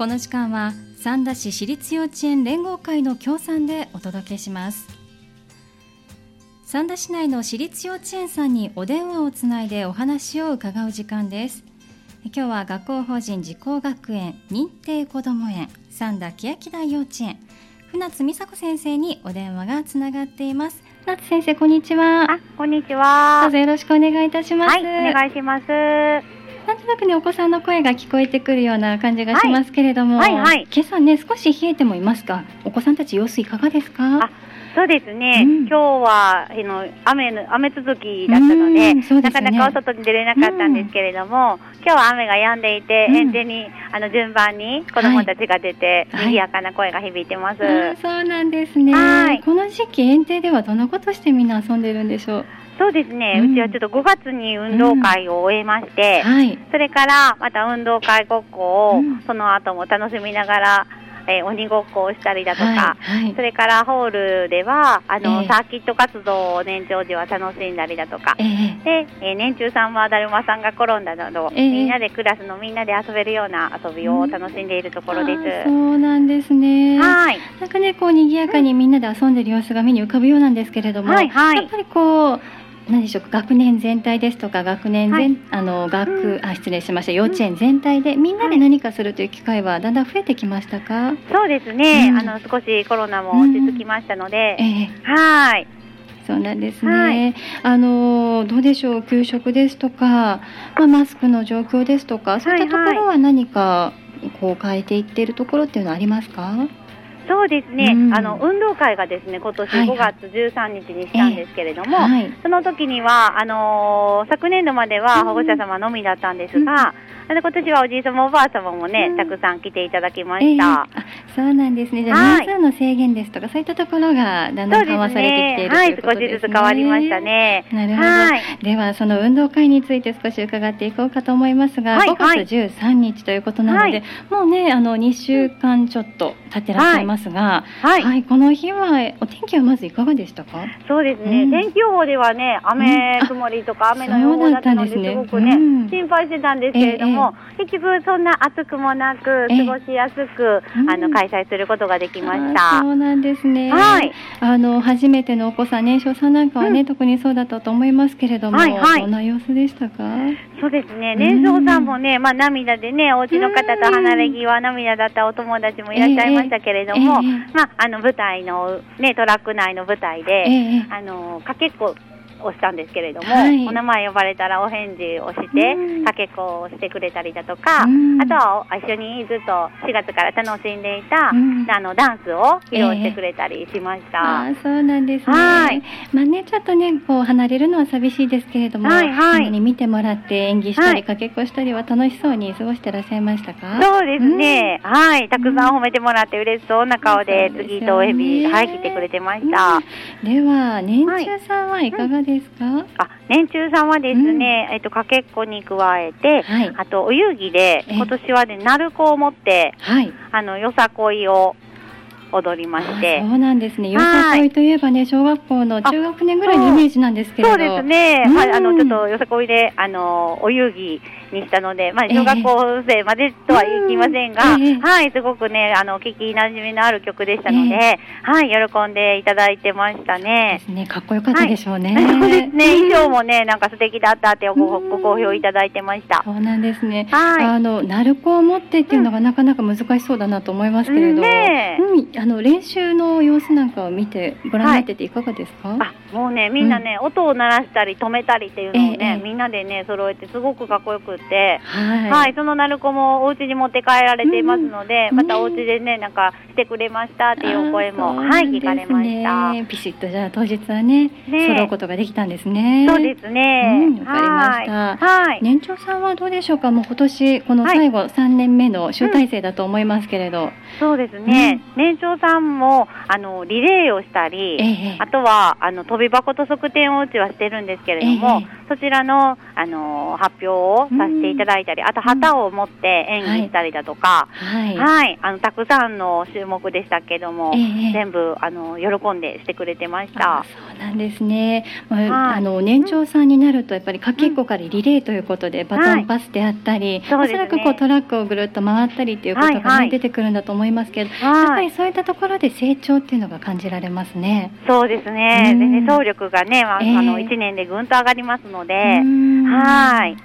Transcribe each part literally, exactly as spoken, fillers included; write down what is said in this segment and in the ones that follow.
この時間は三田市私立幼稚園連合会の協賛でお届けします。三田市内の私立幼稚園さんにお電話をつないでお話を伺う時間です。今日は学校法人慈光学園認定こども園三田欅台幼稚園船津美佐子先生にお電話がつながっています。船津先生、こんにちは。あ、こんにちは。どうぞよろしくお願いいたします。はい、お願いします。なんとなくね、お子さんの声が聞こえてくるような感じがしますけれども、はいはいはい、今朝ね、少し冷えてもいますか。お子さんたち様子いかがですか。あ、そうですね、うん、今日はあの 雨, の雨続きだったの で,、うんでね、なかなかお外に出れなかったんですけれども、うん、今日は雨が止んでいて、うん、園庭にあの順番に子どもたちが出て、はい、賑やかな声が響いてます、はい、そうなんですね。この時期園庭ではどんなことしてみんな遊んでるんでしょう。そうですね、うん、うちはちょっとごがつに運動会を終えまして、うんはい、それからまた運動会ごっこを、うん、その後も楽しみながらえー、鬼ごっこをしたりだとか、はいはい、それからホールではあの、えー、サーキット活動を年長時は楽しんだりだとか、えーでえー、年中さんはだるまさんが転んだなど、えー、みんなでクラスのみんなで遊べるような遊びを楽しんでいるところです、うん、そうなんですね。はい、なんかねこう賑やかにみんなで遊んでる様子が目に浮かぶようなんですけれども、はいはい、やっぱりこう何でしょうか、学年全体ですとか学年全、はい、あの学、うん、あ失礼しました幼稚園全体でみんなで何かするという機会はだんだん増えてきましたか。そうですね、うん、あの少しコロナも落ち着きましたので、うんえー、はいそうなんですね、はい、あのどうでしょう、給食ですとか、まあ、マスクの状況ですとかそういったところは何かこう変えていっているところっていうのはありますか。そうですね、うん、あの運動会がですね今年ごがつじゅうさんにちにしたんですけれども、はいはいえーはい、その時にはあのー、昨年度までは保護者様のみだったんですが、うん、今年はおじい様おばあ様もね、うん、たくさん来ていただきました、えー、あそうなんですね。じゃあ、はい、人数の制限ですとかそういったところがだんだん緩和されてきている、ね、ということですね、はい、少しずつ変わりましたね。なるほど、はい、ではその運動会について少し伺っていこうかと思いますが、はい、ごがつじゅうさんにちということなので、はい、もうねあのにしゅうかんちょっと経ってらっしゃいます、はいがはいはい、この日はお天気はまずいかがでしたか。そうですね、うん、天気予報ではね雨、うん、曇りとか雨の予報だったので す,、ね、すごくね、うん、心配してたんですけれども、ええ、結局そんな暑くもなく過ごしやすく、ええ、あの開催することができました、うん、そうなんですね、はい、あの初めてのお子さん年少さんなんかはね、うん、特にそうだったと思いますけれども、はいはい、どんな様子でしたか。そうですね、年少さんもね、うんまあ、涙でねお家の方と離れ際涙だったお友達もいらっしゃいましたけれども、ええええもうまあ、あの舞台の、ね、トラック内の舞台で、えー、あのかけっこをしたんですけれども、はい、お名前呼ばれたらお返事をして、うん、かけっこをしてくれたりだとか、うん、あとは一緒にずっとしがつから楽しんでいた、うん、あのダンスを披露してくれたりしました、えー、あそうなんですね。はい、まあ、ねちょっとねこう離れるのは寂しいですけれども、はいはい、に見てもらって演技したり、はい、かけっこしたりは楽しそうに過ごしてらっしゃいましたか。そうですね、うん、はい、たくさん褒めてもらって嬉しそうな顔で次とおエビ、はい、来てくれてました、うん、では年中さんはいかがですか。はいうんですか。あ年中さんはですね、うんえっと、かけっこに加えて、はい、あとお遊戯で今年はね鳴子を持って、はい、あのよさこいを踊りまして。そうなんですね。よさこいといえばね小学校の中学年ぐらいのイメージなんですけれど。そうですね、うんまあ、あのちょっとよさこいであのお遊戯にしたので、まあ、小学校生までとは言いませんが、えーえー、はい、すごくね、あの、聞き馴染みのある曲でしたので、えー、はい、喜んでいただいてましたね。ですね、かっこよかったでしょうね。はい、そうですね、衣装もね、なんか素敵だったってご、ご好評いただいてました。そうなんですね。はい。あの、鳴子を持ってっていうのがなかなか難しそうだなと思いますけれど、うんねうん、あの、練習の様子なんかを見て、ご覧になってていかがですか？はい、あ、もうね、みんなね、うん、音を鳴らしたり止めたりっていうのをね、えーえー、みんなでね、揃えてすごくかっこよくではいはい、その鳴子もお家に持って帰られていますので、うん、またお家でねなんかしてくれましたっていうお声も、はい、聞かれました。ピシッとじゃあ当日はね、ね揃うことができたんですね。そうですね。うん、分かりました。はい。年長さんはどうでしょうか。もう今年この最後、はい、さんねんめの集大成だと思いますけれど。うん、そうですね、うん。年長さんもあのリレーをしたり、ええ、あとはあの飛び箱と側転をうちはしてるんですけれども、ええ、そちらのあの発表をさせて、うんしていただいたり、あと旗を持って演技したりだとか、はいはいはい、あのたくさんの種目でしたけども、えー、全部あの喜んでしてくれてました。そうなんですね、まあ、あの年長さんになるとやっぱりかけっこからリレーということで、うん、バトンパスであったり、はい、おそらくこうトラックをぐるっと回ったりということが、ね、はいはい、出てくるんだと思いますけど、はい、やっぱりそういったところで成長っていうのが感じられますね。そうですね、うん、で走力がね、あの、えー、いちねんでぐんと上がりますので、はい、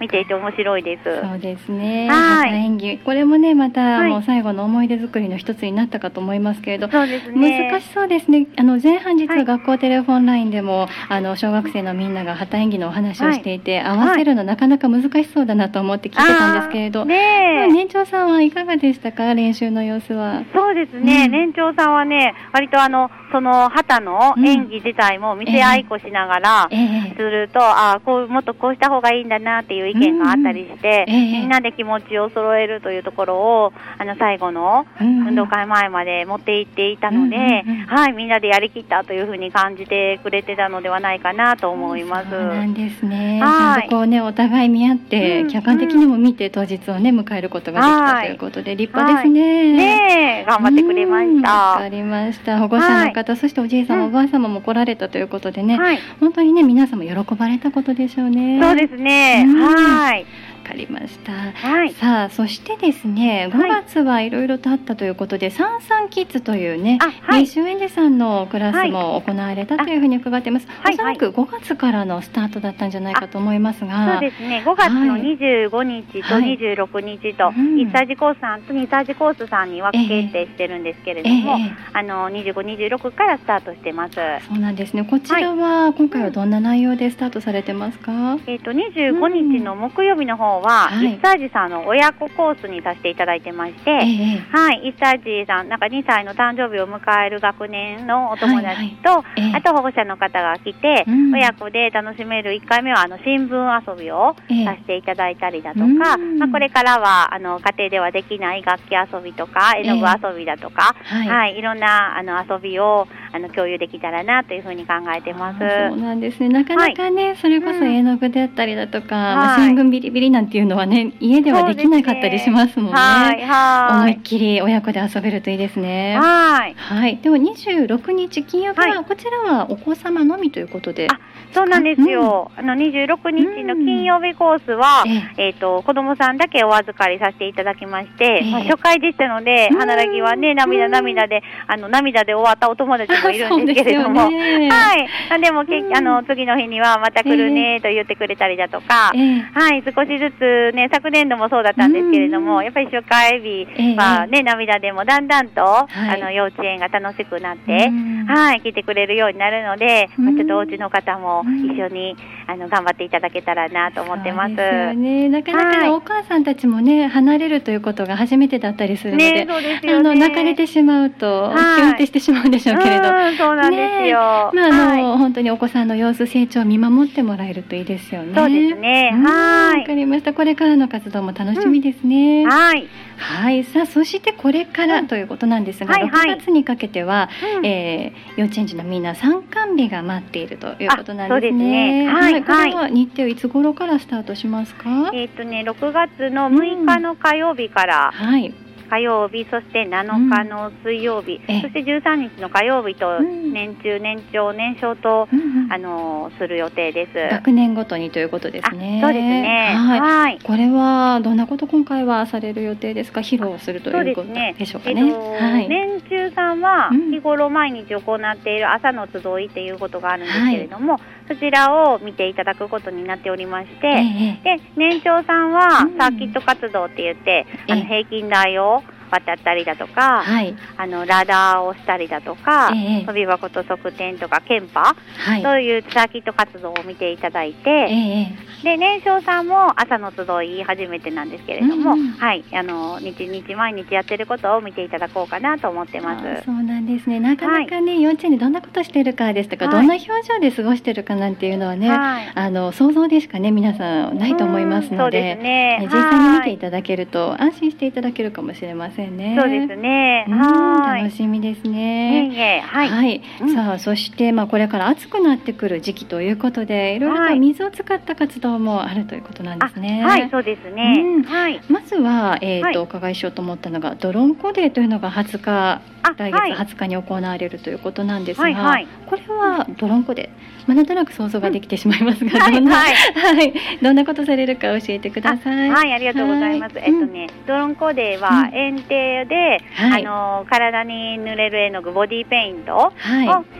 見ていて面白いです。そうですね、はい、また演技、これもねまた、はい、もう最後の思い出作りの一つになったかと思いますけれど、そうですね、難しそうですね。あの前半実は学校テレフォンラインでも、はい、あの小学生のみんなが旗演技のお話をしていて、はい、合わせるのなかなか難しそうだなと思って聞いてたんですけれど、ね、年長さんはいかがでしたか、練習の様子は。そうですね、うん、年長さんはね割とあのその旗の演技自体も見せ合いっこしながらすると、うん、えーえー、あこうもっとこうした方がいいんだなっていう意見があったりして、うんえー、みんなで気持ちを揃えるというところをあの最後の運動会前まで持って行っていたので、うんうん、はい、みんなでやりきったというふうに感じてくれてたのではないかなと思います。そうなんですね、はい、ちゃんとこうねお互い見合って、うん、客観的にも見て当日をね迎えることができたということで、はい、立派ですね、はい、ね頑張ってくれました。わかりました。保護者の方、はい、そしておじいさん、うん、おばあさまも来られたということでね、はい、本当にね皆さんも喜ばれたことでしょうね。そうですね、うん、はい。わかりました、はい、さあそしてですねごがつはいろいろとあったということで、はい、サンサンキッズというね、はい、周園児さんのクラスも行われたというふうに伺っています、はい、おそらくごがつからのスタートだったんじゃないかと思いますが、そうですね、ごがつのにじゅうごにちとにじゅうろくにちと、はいはい、うん、イタジコースさんとニタジコースさんに分けてしてるんですけれども、えーえー、あのにじゅうご、にじゅうろくからスタートしてます。そうなんですね。こちらは今回はどんな内容でスタートされてますか、はい、うん、えーと、にじゅうごにちの木曜日の方は一歳児さんの親子コースにさせていただいてまして、えーはい、一歳児さん、なんかにさいの誕生日を迎える学年のお友達と、はいはい、あと保護者の方が来て、うん、親子で楽しめるいっかいめはあの新聞遊びをさせていただいたりだとか、えーまあ、これからはあの家庭ではできない楽器遊びとか絵の具遊びだとか、えーはいはい、いろんなあの遊びをあの共有できたらなというふうに考えてます。そうなんですね。なかなかね、はい、それこそ絵の具であったりだとか、うん、まあ、新聞ビリビリなんっていうのはね家ではできなかったりしますもんね。はいはい、思いっきり親子で遊べるといいですね。はい、はい、でもにじゅうろくにち金曜日は、はい、こちらはお子様のみということで。あ、そうなんですよ、うん、あのにじゅうろくにちの金曜日コースは、うん、えーと、子供さんだけお預かりさせていただきまして、えーまあ、初回でしたので花らぎはね涙涙であの涙で終わったお友達もいるんですけれども、で、はい、でもあの次の日にはまた来るねと言ってくれたりだとか、えーはい、少しずつね、昨年度もそうだったんですけれども、うん、やっぱり初回日は、ねえー、涙でもだんだんと、はい、あの幼稚園が楽しくなって、うん、はい、来てくれるようになるので、うん、まあ、ちょっとお家の方も一緒に、うん、あの頑張っていただけたらなと思ってます。そうですよね、なかなか、はい、お母さんたちも、ね、離れるということが初めてだったりするの で,、ね、そうですよね、あの泣かれてしまうとキュンってしてしまうんでしょうけれど、うん、そうなんですよ、ね、まああのはい、本当にお子さんの様子成長を見守ってもらえるといいですよね。そうですね、はい、わかりました。これからの活動も楽しみですね、うん、はい、はい、さあそしてこれからということなんですが、うん、ろくがつにかけては、はいはい、えー、幼稚園児のみんな参観日が待っているということなんですね。あ、そうですね、はい、これは日程いつ頃からスタートしますか、はい、えーとね、ろくがつのむいかの火曜日から、うん、はい、火曜日、そしてなのかの水曜日、うん、そしてじゅうさんにちの火曜日と年中、うん、年長、年少と、うんうん、あのする予定です。学年ごとにということですね。そうですね、はいはい、これはどんなこと今回はされる予定ですか。披露するということでしょうかね。そうですね、えーはい、年中さんは日頃毎日行っている朝の集いということがあるんですけれども、はい、そちらを見ていただくことになっておりまして、えー、で年長さんはサーキット活動って言って、うん、あの平均台を渡ったりだとか、はい、あのラダーをしたりだとか、えー、飛び箱と側転とかケンパ、はい、そういうサーキット活動を見ていただいて、えー、で年少さんも朝の集い初めてなんですけれども、うん、はい、あの日々毎日やってることを見ていただこうかなと思ってます。そうなんですね、なかなかね、はい、幼稚園でどんなことしてるかですとか、はい、どんな表情で過ごしてるかなんていうのはね、はい、あの想像でしかね皆さんないと思いますの で, うそうです、ね、実際に見ていただけると安心していただけるかもしれません。んね。そうですね。はい、楽しみですね。いえいえ、はい、はい、うん、さあそして、まあ、これから暑くなってくる時期ということでいろいろと水を使った活動もあるということなんですね。はい、はい、そうですね、うん、はい、まずは、えーとはい、お伺いしようと思ったのがドロンコデーというのがはつか、来月はつかに行われるということなんですが、はいはい、これはドロンコデー、まあ、なんとなく想像ができてしまいますが、うん、どんな、はいはいはい、どんなことされるか教えてください。はい、ありがとうございます。えっとね、うん、ドロンコデーは園庭で、うん、あの体に塗れる絵の具、ボディーペイントを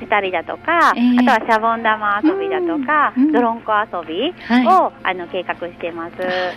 したりだとか、はい、あとはシャボン玉遊びだとか、うん、ドロンコ遊びを、はい、あの計画してます。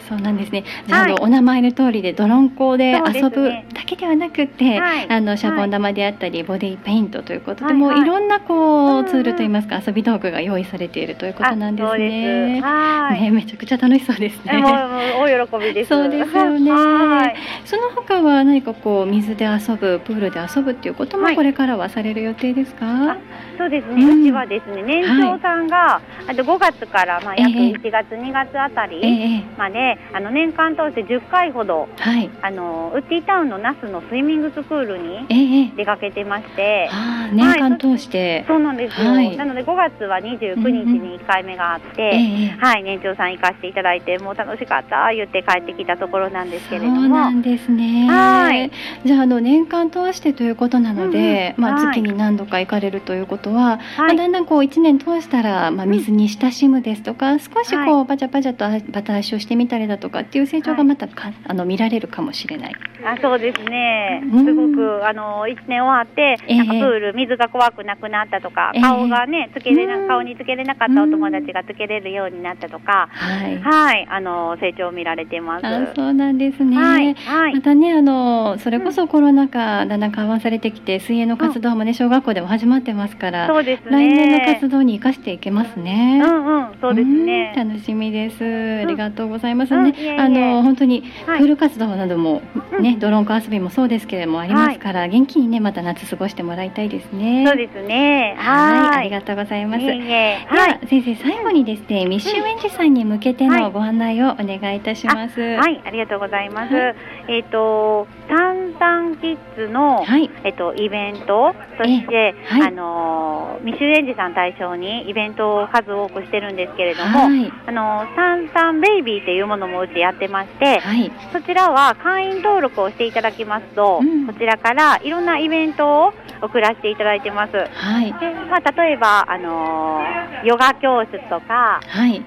そうなんですね。じゃあ、はい、お名前の通りでドロンコで遊ぶだけではなくて、ね、はい、あのシャボン玉であったりボディペイントということで、はいはい、もういろんなこうツールといいますか、うんうん、遊び道具が用意されているということなんですね。はい、ね、めちゃくちゃ楽しそうですね。もうもう大喜びです。そうですよね。はい、その他は何かこう水で遊ぶ、プールで遊ぶということもこれからはされる予定ですか？はい、そうですね、うん、うちはですね、年長さんが、はい、あとごがつからまあ約いちがつ、えー、にがつあたりまで、えー、あの年間通してじゅっかいほど、はい、あのウッディタウンの那須のスイミングスクールに、えー出かけてまして、はあ、年間通して、はい、そ, そうなんですよ、はい、なのでごがつはにじゅうくにちにいっかいめがあって、うんうん、はい、年長さん行かせていただいて、もう楽しかった言って帰ってきたところなんですけれども。そうなんですね。はい、じゃあ、あの年間通してということなので、うんうん、まあ、月に何度か行かれるということは、はい、まあ、だんだんこういちねん通したら、まあ、水に親しむですとか、うん、少しこうパチャパチャとバタ足をしてみたりだとかっていう成長がまたか、はい、あの見られるかもしれない。あ、そうですね、うん、すごくあのいちねん終わってなんかプール、えー、水が怖くなくなったとか、えー、顔がねつけれな、顔につけれなかったお友達がつけれるようになったとか、はい、はい、あの成長を見られてます。あ、そうなんですね、はいはい、またね、あのそれこそコロナ禍だんだん緩和されてきて、水泳の活動もね、うん、小学校でも始まってますから、そうですね、来年の活動に生かしていけますね。うんうん、そうですね、うん、楽しみです。ありがとうございますね、うん、いえいえ、あの本当にプール活動なども、はい、ね、ドローンコ遊びもそうですけれどもありますから、はい、元気にね、また夏過ごしてもらいたいですね。そうですね、はい、はい、ありがとうございます。いえいえ、はい、では先生、最後にですね、うん、密集園児さんに向けてのご案内をお願いいたします。はい、あ、はい、ありがとうございます。はい、えっ、ー、とサンサンキッズの、はい、えー、とイベントとして、はい、あの密集園児さん対象にイベントを数多くしてるんですけれども、はい、あのサンサンベイビーというものもうちやってまして、はい、そちらは会員登録をしていただきますと、うん、こちらからいろんなイベントを送らせていただいてます。はい、で、まあ、例えば、あのー、ヨガ教室とか、はい、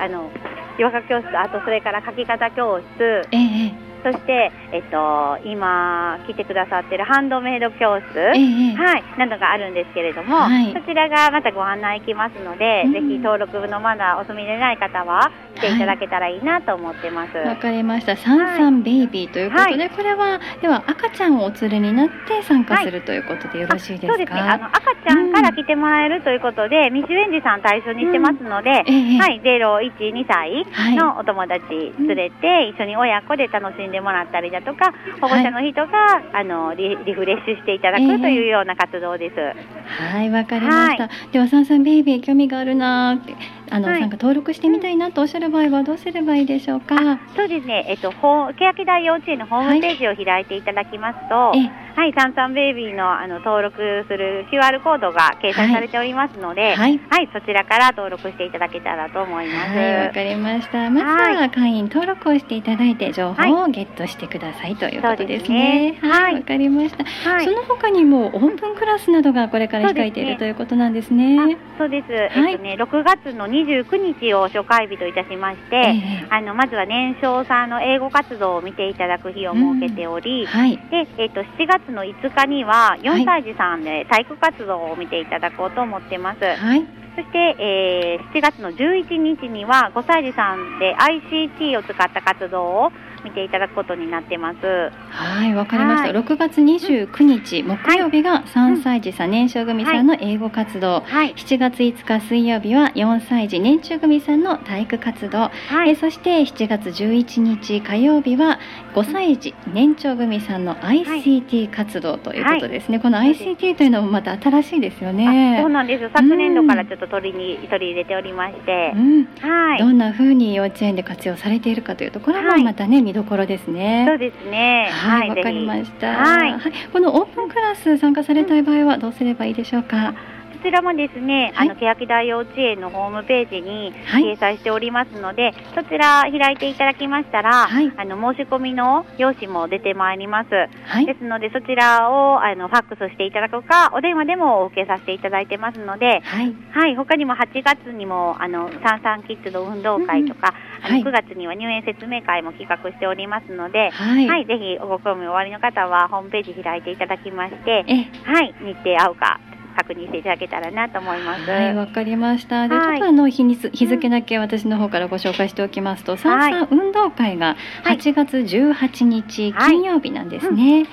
あのヨガ教室、あとそれから書き方教室、えー、そして、えっと、今来てくださっているハンドメイド教室、えーはい、などがあるんですけれども、はい、そちらがまたご案内きますので、うん、ぜひ登録のまだお済みでない方は来ていただけたらいいなと思ってます。わ、はい、かりました。サンサンベイビーということで、はい、これはでは赤ちゃんをお連れになって参加するということでよろしいですか？はい、そうですね、あの赤ちゃんから来てもらえるということで、うん、未就園児さん対象にしてますので、うん、えーはい、ゼロ、いち、にさいのお友達連れて、はい、一緒に親子で楽しんでもらったりだとか、保護者の人が、はい、あの リ, リフレッシュしていただくというような活動です。はい、わかりました。はい、ではサンサンベイビー興味があるなって、あの、はい、なんか登録してみたいなとおっしゃる場合はどうすればいいでしょうか？そうですね、えっと、欅台幼稚園のホームページを開いていただきますと、はいはい、サンサンベイビー の, あの登録する キューアール コードが掲載されておりますので、はいはいはい、そちらから登録していただけたらと思います。はい、わかりました。まずは会員登録をしていただいて情報をゲットしてくださいということですね。はい、わ、ね、はい、かりました。はい、その他にもオープンクラスなどがこれから控えている、ね、ということなんですね。そうです。はい、えっとね、ろくがつのにじゅうくにちを初回日といたしまして、えー、あのまずは年少さんの英語活動を見ていただく日を設けており、うん、はい、でえー、としちがつのいつかにはよんさい児さんで体育活動を見ていただこうと思ってます。はい、そして、えー、しちがつのじゅういちにちにはごさい児さんで アイシーティー を使った活動を見ていただくことになってます。はい、わかりました。ろくがつにじゅうくにち、うん、木曜日がさんさい児さん、うん、年少組さんの英語活動、はい、しちがついつか水曜日はよんさい児年中組さんの体育活動、はい、えそしてしちがつじゅういちにち火曜日はごさい児年長組さんの アイシーティー 活動ということですね。はい、この アイシーティー というのもまた新しいですよね。あ、そうなんですよ。昨年度からちょっと取りに、うん、取り入れておりまして、うん、はい、どんな風に幼稚園で活用されているかというところもまたね、はい、見どころですね。そうですね。はい、わかりました。はい、はい、このオープンクラス参加されたい場合はどうすればいいでしょうか。こちらもですね、はい、あの欅台幼稚園のホームページに掲載しておりますので、はい、そちら開いていただきましたら、はい、あの申し込みの用紙も出てまいります、はい、ですのでそちらをあのファックスしていただくか、お電話でもお受けさせていただいてますので、はいはい、他にもはちがつにもあのサンサンキッズの運動会とか、うん、あのくがつには入園説明会も企画しておりますので、はいはい、ぜひご興味おありの方はホームページ開いていただきまして、はい、日程合うか確認していただけたらなと思います。はい、わかりました。で、はい、ちょっとあの日に日付だけ私の方からご紹介しておきますと、サンサン運動会がはちがつじゅうはちにち金曜日なんですね。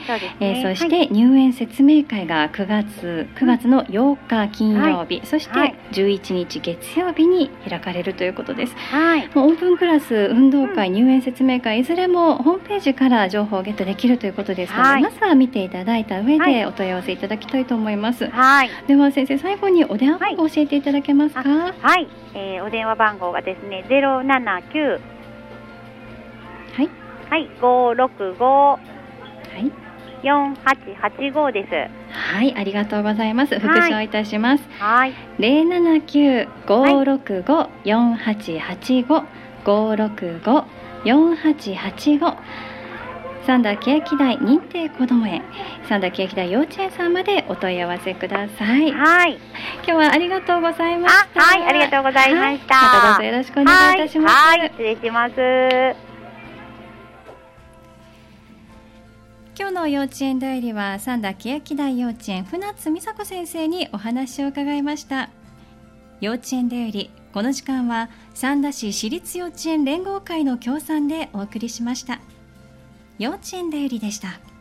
そして入園説明会がくがつのようか金曜日、はい、そしてじゅういちにち月曜日に開かれるということです。はい、もうオープンクラス、運動会、うん、入園説明会いずれもホームページから情報をゲットできるということですので、はい、まずは見ていただいた上でお問い合わせいただきたいと思います。はい、では先生、最後にお電話番号を教えていただけますか。はい、はい、えー、お電話番号がですね、ゼロななきゅう、はいはい、ごろくご、はい、よんはちはちごです。はい、ありがとうございます。復唱いたします。はい、ゼロななきゅうごろくごよんはちはちご、ごろくごよんはちはちご、三田欅台認定こども園、三田欅台幼稚園さんまでお問い合わせください。はい、今日はありがとうございました。はい、ありがとうございました。はい、またどうぞよろしくお願いいたします。はい、はい、失礼します。今日の幼稚園だよりは三田欅台幼稚園船津美佐子先生にお話を伺いました。幼稚園だより、この時間は三田市私立幼稚園連合会の協賛でお送りしました。幼稚園だよりでした。